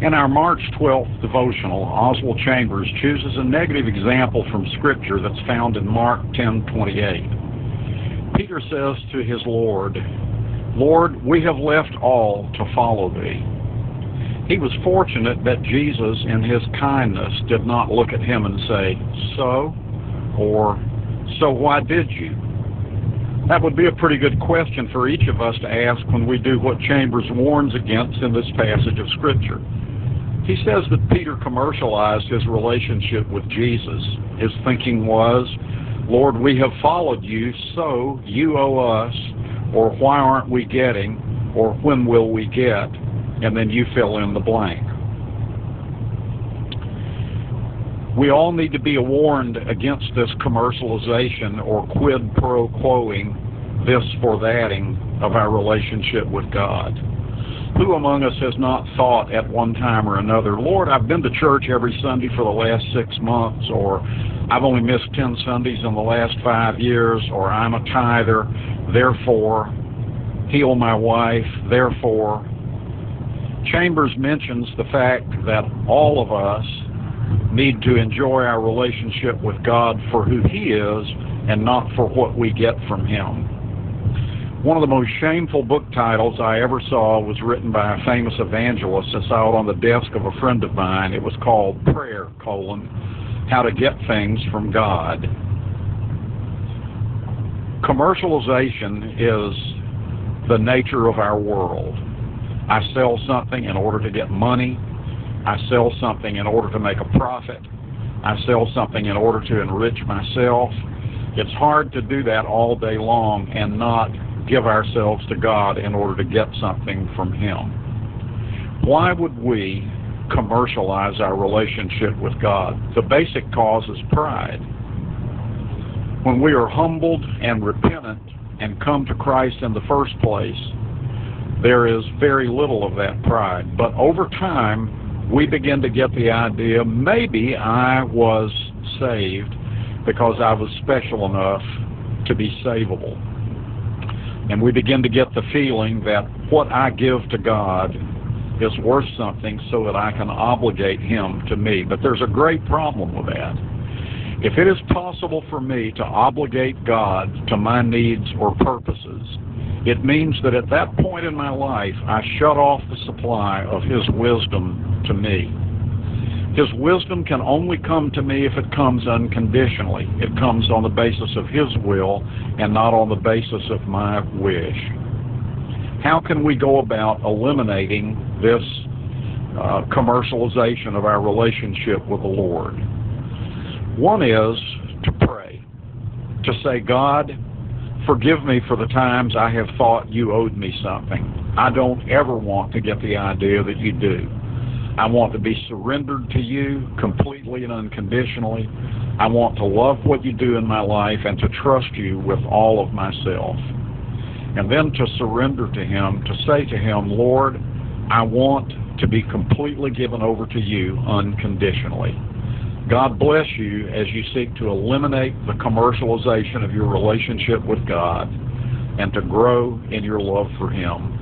In our March 12th devotional, Oswald Chambers chooses a negative example from Scripture that's found in Mark 10:28. Peter says to his Lord, "Lord, we have left all to follow thee." He was fortunate that Jesus, in his kindness, did not look at him and say, "So?" or "So why did you?" That would be a pretty good question for each of us to ask when we do what Chambers warns against in this passage of Scripture. He says that Peter commercialized his relationship with Jesus. His thinking was, "Lord, we have followed you, so you owe us," or "Why aren't we getting?" or "When will we get?" And then you fill in the blank. We all need to be warned against this commercialization or quid pro quoing, this for thatting, of our relationship with God. Who among us has not thought at one time or another, "Lord, I've been to church every Sunday for the last 6 months," or "I've only missed 10 Sundays in the last 5 years," or "I'm a tither, therefore, heal my wife, therefore." Chambers mentions the fact that all of us need to enjoy our relationship with God for who He is and not for what we get from Him. One of the most shameful book titles I ever saw was written by a famous evangelist and saw it on the desk of a friend of mine. It was called Prayer, How to Get Things from God. Commercialization is the nature of our world. I sell something in order to get money. I sell something in order to make a profit. I sell something in order to enrich myself. It's hard to do that all day long and not give ourselves to God in order to get something from Him. Why would we commercialize our relationship with God? The basic cause is pride. When we are humbled and repentant and come to Christ in the first place, there is very little of that pride. But over time, we begin to get the idea, maybe I was saved because I was special enough to be savable. And we begin to get the feeling that what I give to God is worth something so that I can obligate Him to me. But there's a great problem with that. If it is possible for me to obligate God to my needs or purposes, it means that at that point in my life, I shut off the supply of His wisdom to me. His wisdom can only come to me if it comes unconditionally. It comes on the basis of His will and not on the basis of my wish. How can we go about eliminating this commercialization of our relationship with the Lord? One is to pray, to say, "God, forgive me for the times I have thought you owed me something. I don't ever want to get the idea that you do. I want to be surrendered to you completely and unconditionally. I want to love what you do in my life and to trust you with all of myself." And then to surrender to Him, to say to Him, "Lord, I want to be completely given over to you unconditionally. God bless you as you seek to eliminate the commercialization of your relationship with God and to grow in your love for Him."